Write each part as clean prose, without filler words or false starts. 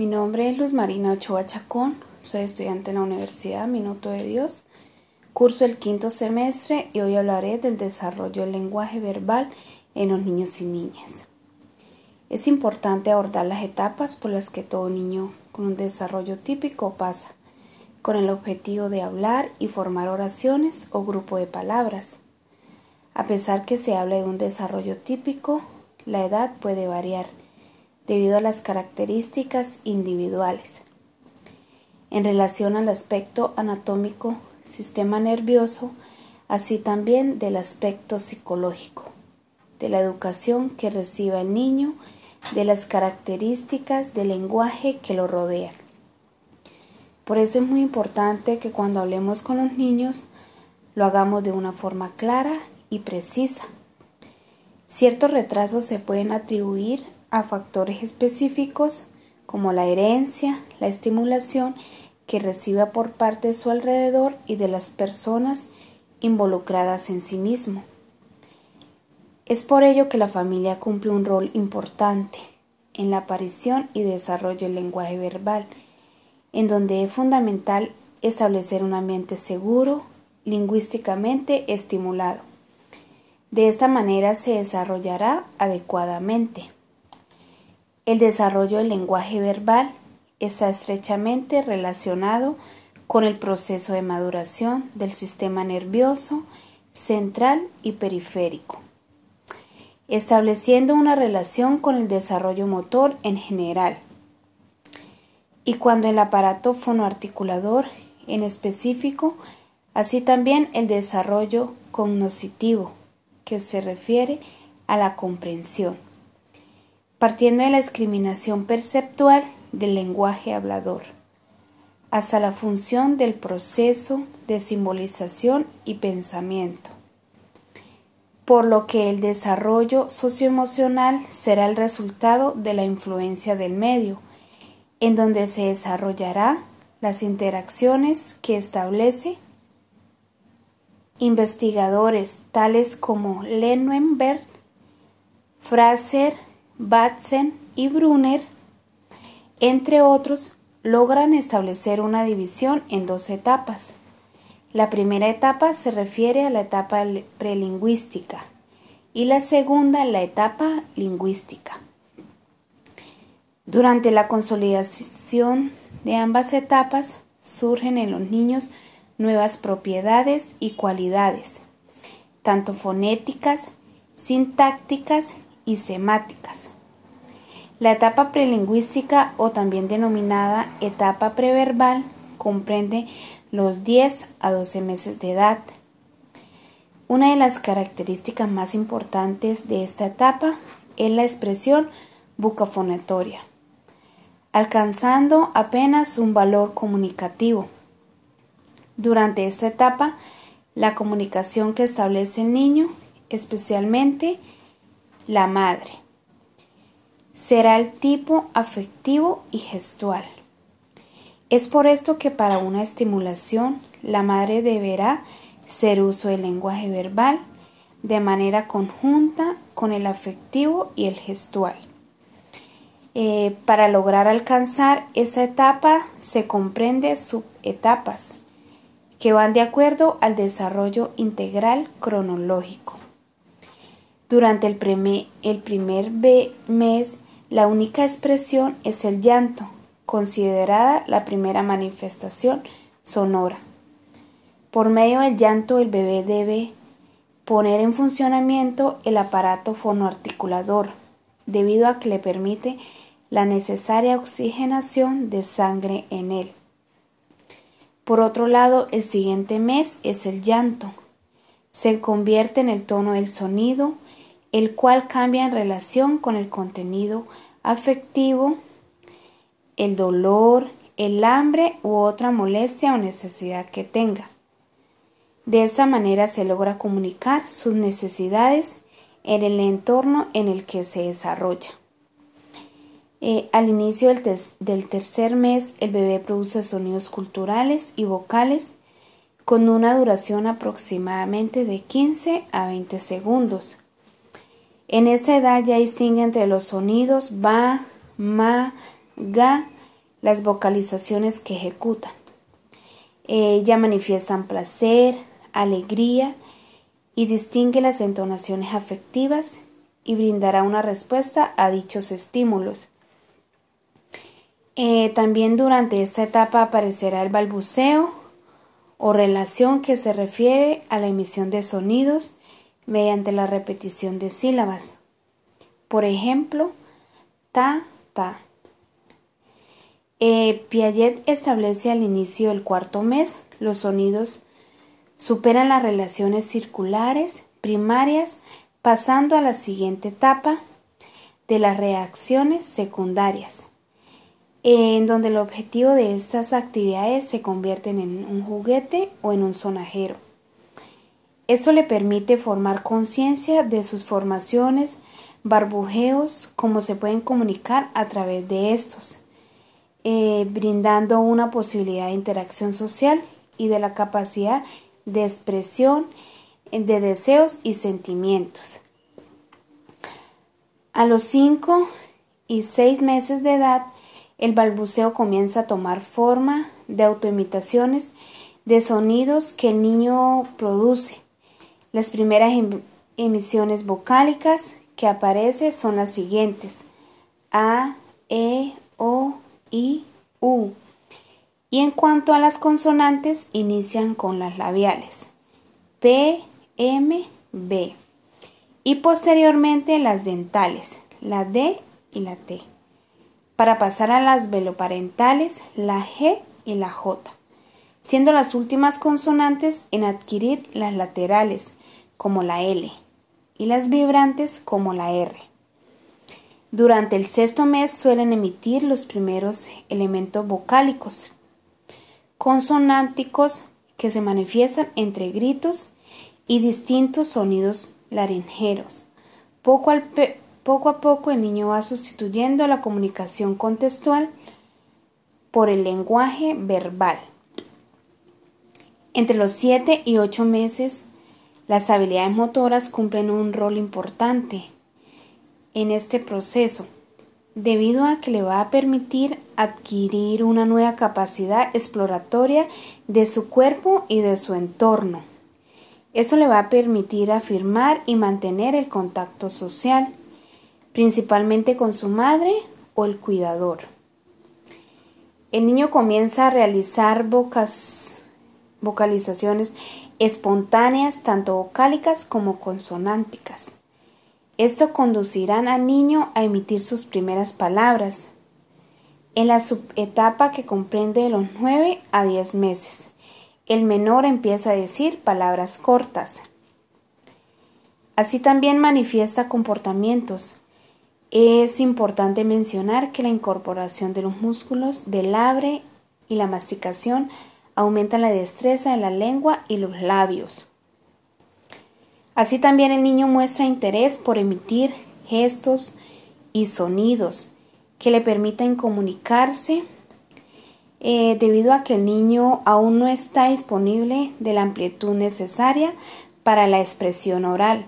Mi nombre es Luz Marina Ochoa Chacón, soy estudiante en la Universidad Minuto de Dios, curso el 5º semestre y hoy hablaré del desarrollo del lenguaje verbal en los niños y niñas. Es importante abordar las etapas por las que todo niño con un desarrollo típico pasa, con el objetivo de hablar y formar oraciones o grupo de palabras. A pesar que se habla de un desarrollo típico, la edad puede variar debido a las características individuales. En relación al aspecto anatómico, sistema nervioso, así también del aspecto psicológico, de la educación que reciba el niño, de las características del lenguaje que lo rodean. Por eso es muy importante que cuando hablemos con los niños, lo hagamos de una forma clara y precisa. Ciertos retrasos se pueden atribuir a factores específicos como la herencia, la estimulación que reciba por parte de su alrededor y de las personas involucradas en sí mismo. Es por ello que la familia cumple un rol importante en la aparición y desarrollo del lenguaje verbal, en donde es fundamental establecer un ambiente seguro, lingüísticamente estimulado. De esta manera se desarrollará adecuadamente. El desarrollo del lenguaje verbal está estrechamente relacionado con el proceso de maduración del sistema nervioso central y periférico, estableciendo una relación con el desarrollo motor en general. Y cuando el aparato fonoarticulador en específico, así también el desarrollo cognoscitivo, que se refiere a la comprensión, partiendo de la discriminación perceptual del lenguaje hablador, hasta la función del proceso de simbolización y pensamiento, por lo que el desarrollo socioemocional será el resultado de la influencia del medio, en donde se desarrollará las interacciones que establece investigadores tales como Lenneberg, Fraser, Bateson y Brunner, entre otros, logran establecer una división en 2 etapas. La primera etapa se refiere a la etapa prelingüística y la segunda la etapa lingüística. Durante la consolidación de ambas etapas surgen en los niños nuevas propiedades y cualidades, tanto fonéticas, sintácticas y semáticas. La etapa prelingüística o también denominada etapa preverbal comprende los 10 a 12 meses de edad. Una de las características más importantes de esta etapa es la expresión bucofonatoria, alcanzando apenas un valor comunicativo. Durante esta etapa, la comunicación que establece el niño, especialmente la madre, será el tipo afectivo y gestual. Es por esto que para una estimulación la madre deberá hacer uso del lenguaje verbal de manera conjunta con el afectivo y el gestual. Para lograr alcanzar esa etapa se comprende subetapas que van de acuerdo al desarrollo integral cronológico. Durante el primer mes, la única expresión es el llanto, considerada la primera manifestación sonora. Por medio del llanto, el bebé debe poner en funcionamiento el aparato fonoarticulador, debido a que le permite la necesaria oxigenación de sangre en él. Por otro lado, el siguiente mes es el llanto. Se convierte en el tono del sonido, el cual cambia en relación con el contenido afectivo, el dolor, el hambre u otra molestia o necesidad que tenga. De esta manera se logra comunicar sus necesidades en el entorno en el que se desarrolla. Al inicio del tercer mes, el bebé produce sonidos culturales y vocales con una duración aproximadamente de 15 a 20 segundos. En esta edad ya distingue entre los sonidos ba, ma, ga las vocalizaciones que ejecutan. Ella manifiestan placer, alegría y distingue las entonaciones afectivas y brindará una respuesta a dichos estímulos. También durante esta etapa aparecerá el balbuceo o relación que se refiere a la emisión de sonidos mediante la repetición de sílabas. Por ejemplo, ta, ta. Piaget establece al inicio del cuarto mes los sonidos superan las relaciones circulares primarias pasando a la siguiente etapa de las reacciones secundarias, en donde el objetivo de estas actividades se convierten en un juguete o en un sonajero. Esto le permite formar conciencia de sus formaciones, barbujeos, cómo se pueden comunicar a través de estos, brindando una posibilidad de interacción social y de la capacidad de expresión de deseos y sentimientos. A los 5 y 6 meses de edad, el balbuceo comienza a tomar forma de autoimitaciones de sonidos que el niño produce. Las primeras emisiones vocálicas que aparecen son las siguientes: A, E, O, I, U. Y en cuanto a las consonantes, inician con las labiales: P, M, B. Y posteriormente las dentales, la D y la T, para pasar a las veloparentales, la G y la J, siendo las últimas consonantes en adquirir las laterales, como la L, y las vibrantes, como la R. Durante el sexto mes suelen emitir los primeros elementos vocálicos, consonánticos, que se manifiestan entre gritos y distintos sonidos laringeos. Poco a poco el niño va sustituyendo la comunicación contextual por el lenguaje verbal. Entre los 7 y 8 meses, las habilidades motoras cumplen un rol importante en este proceso, debido a que le va a permitir adquirir una nueva capacidad exploratoria de su cuerpo y de su entorno. Esto le va a permitir afirmar y mantener el contacto social, principalmente con su madre o el cuidador. El niño comienza a realizar vocalizaciones espontáneas, tanto vocálicas como consonánticas. Esto conducirá al niño a emitir sus primeras palabras en la subetapa que comprende de los 9 a 10 meses. El menor empieza a decir palabras cortas. Así también manifiesta comportamientos. Es importante mencionar que la incorporación de los músculos del labio y la masticación aumenta la destreza de la lengua y los labios. Así también el niño muestra interés por emitir gestos y sonidos que le permitan comunicarse, debido a que el niño aún no está disponible de la amplitud necesaria para la expresión oral.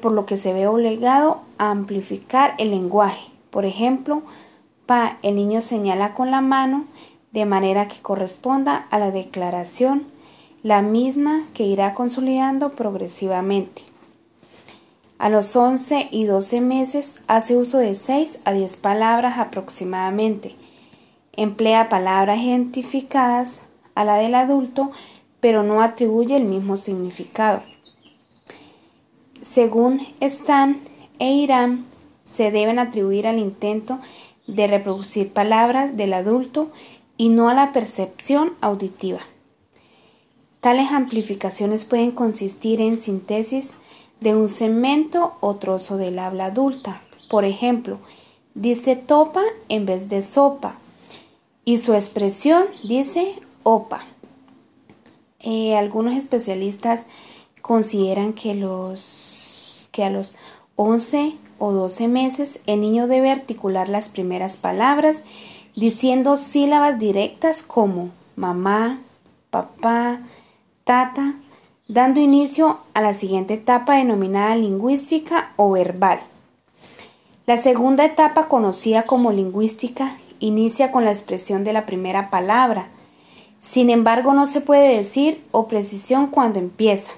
Por lo que se ve obligado a amplificar el lenguaje. Por ejemplo, el niño señala con la mano de manera que corresponda a la declaración, la misma que irá consolidando progresivamente. A los 11 y 12 meses hace uso de 6 a 10 palabras aproximadamente. Emplea palabras identificadas a la del adulto, pero no atribuye el mismo significado. Según Stan e Irán, se deben atribuir al intento de reproducir palabras del adulto y no a la percepción auditiva. Tales amplificaciones pueden consistir en síntesis de un segmento o trozo del habla adulta. Por ejemplo, dice topa en vez de sopa y su expresión dice opa. Algunos especialistas consideran que a los 11 o 12 meses el niño debe articular las primeras palabras diciendo sílabas directas como mamá, papá, tata, dando inicio a la siguiente etapa denominada lingüística o verbal. La segunda etapa, conocida como lingüística, inicia con la expresión de la primera palabra. Sin embargo, no se puede decir o precisión cuando empieza.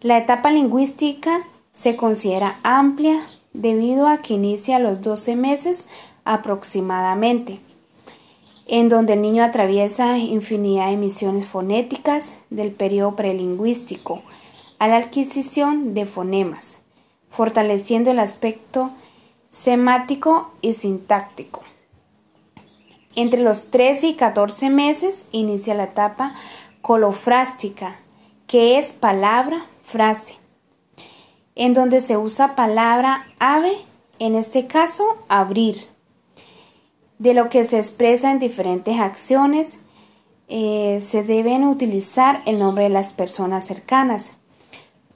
La etapa lingüística se considera amplia debido a que inicia a los 12 meses aproximadamente, en donde el niño atraviesa infinidad de misiones fonéticas del periodo prelingüístico a la adquisición de fonemas, fortaleciendo el aspecto semático y sintáctico. Entre los 13 y 14 meses inicia la etapa colofrástica, que es palabra, frase, en donde se usa palabra ave, en este caso abrir, de lo que se expresa en diferentes acciones. Se deben utilizar el nombre de las personas cercanas,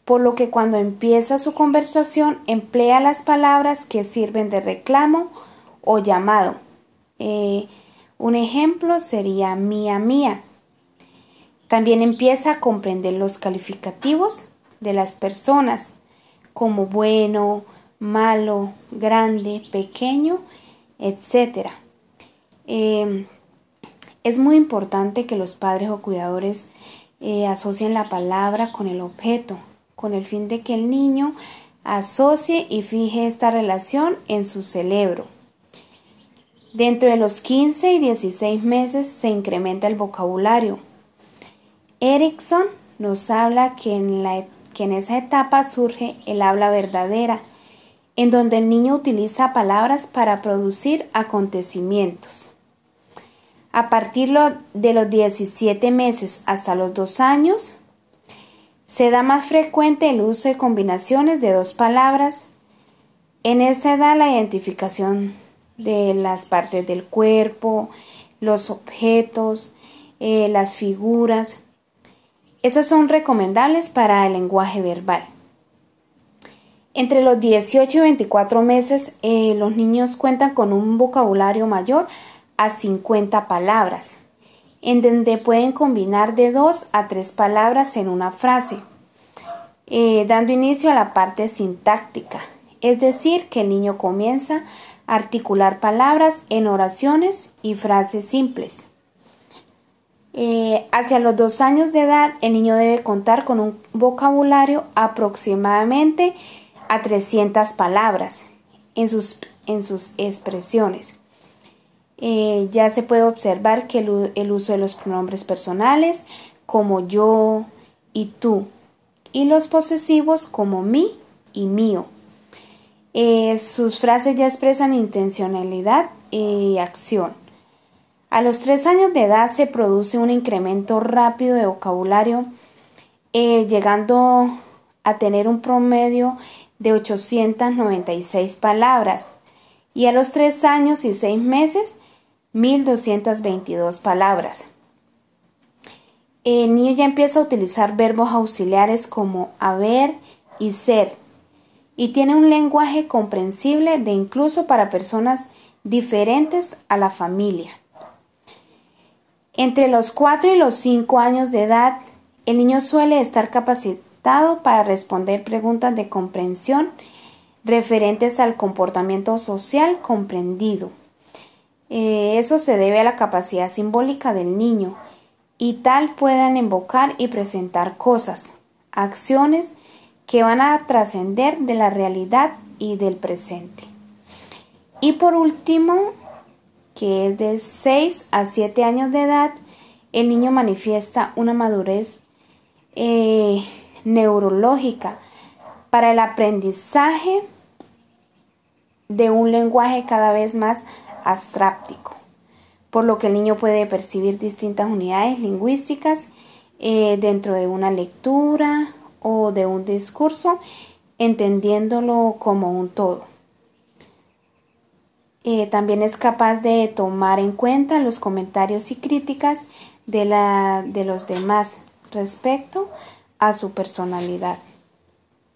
por lo que cuando empieza su conversación emplea las palabras que sirven de reclamo o llamado. Un ejemplo sería mía, mía. También empieza a comprender los calificativos de las personas, como bueno, malo, grande, pequeño, etc. Es muy importante que los padres o cuidadores asocien la palabra con el objeto, con el fin de que el niño asocie y fije esta relación en su cerebro. Dentro de los 15 y 16 meses se incrementa el vocabulario. Erikson nos habla que en esa etapa surge el habla verdadera, en donde el niño utiliza palabras para producir acontecimientos. A partir de los 17 meses hasta los 2 años, se da más frecuente el uso de combinaciones de dos palabras. En esa edad, la identificación de las partes del cuerpo, los objetos, las figuras, esas son recomendables para el lenguaje verbal. Entre los 18 y 24 meses, los niños cuentan con un vocabulario mayor a 50 palabras, en donde pueden combinar de 2 a 3 palabras en una frase, dando inicio a la parte sintáctica, es decir, que el niño comienza a articular palabras en oraciones y frases simples. Hacia los 2 años de edad, el niño debe contar con un vocabulario aproximadamente a 300 palabras en sus expresiones. Ya se puede observar que el uso de los pronombres personales como yo y tú, y los posesivos como mí y mío. Sus frases ya expresan intencionalidad y acción. A los 3 años de edad se produce un incremento rápido de vocabulario, llegando a tener un promedio de 896 palabras, y a los 3 años y 6 meses 1222 palabras. El niño ya empieza a utilizar verbos auxiliares como haber y ser, y tiene un lenguaje comprensible de incluso para personas diferentes a la familia. Entre los 4 y los 5 años de edad, el niño suele estar capacitado para responder preguntas de comprensión referentes al comportamiento social comprendido. Eso se debe a la capacidad simbólica del niño, y tal puedan invocar y presentar cosas, acciones que van a trascender de la realidad y del presente. Y por último, que es de 6 a 7 años de edad, el niño manifiesta una madurez neurológica para el aprendizaje de un lenguaje cada vez más abstracto, por lo que el niño puede percibir distintas unidades lingüísticas dentro de una lectura o de un discurso, entendiéndolo como un todo. También es capaz de tomar en cuenta los comentarios y críticas de los demás respecto a su personalidad.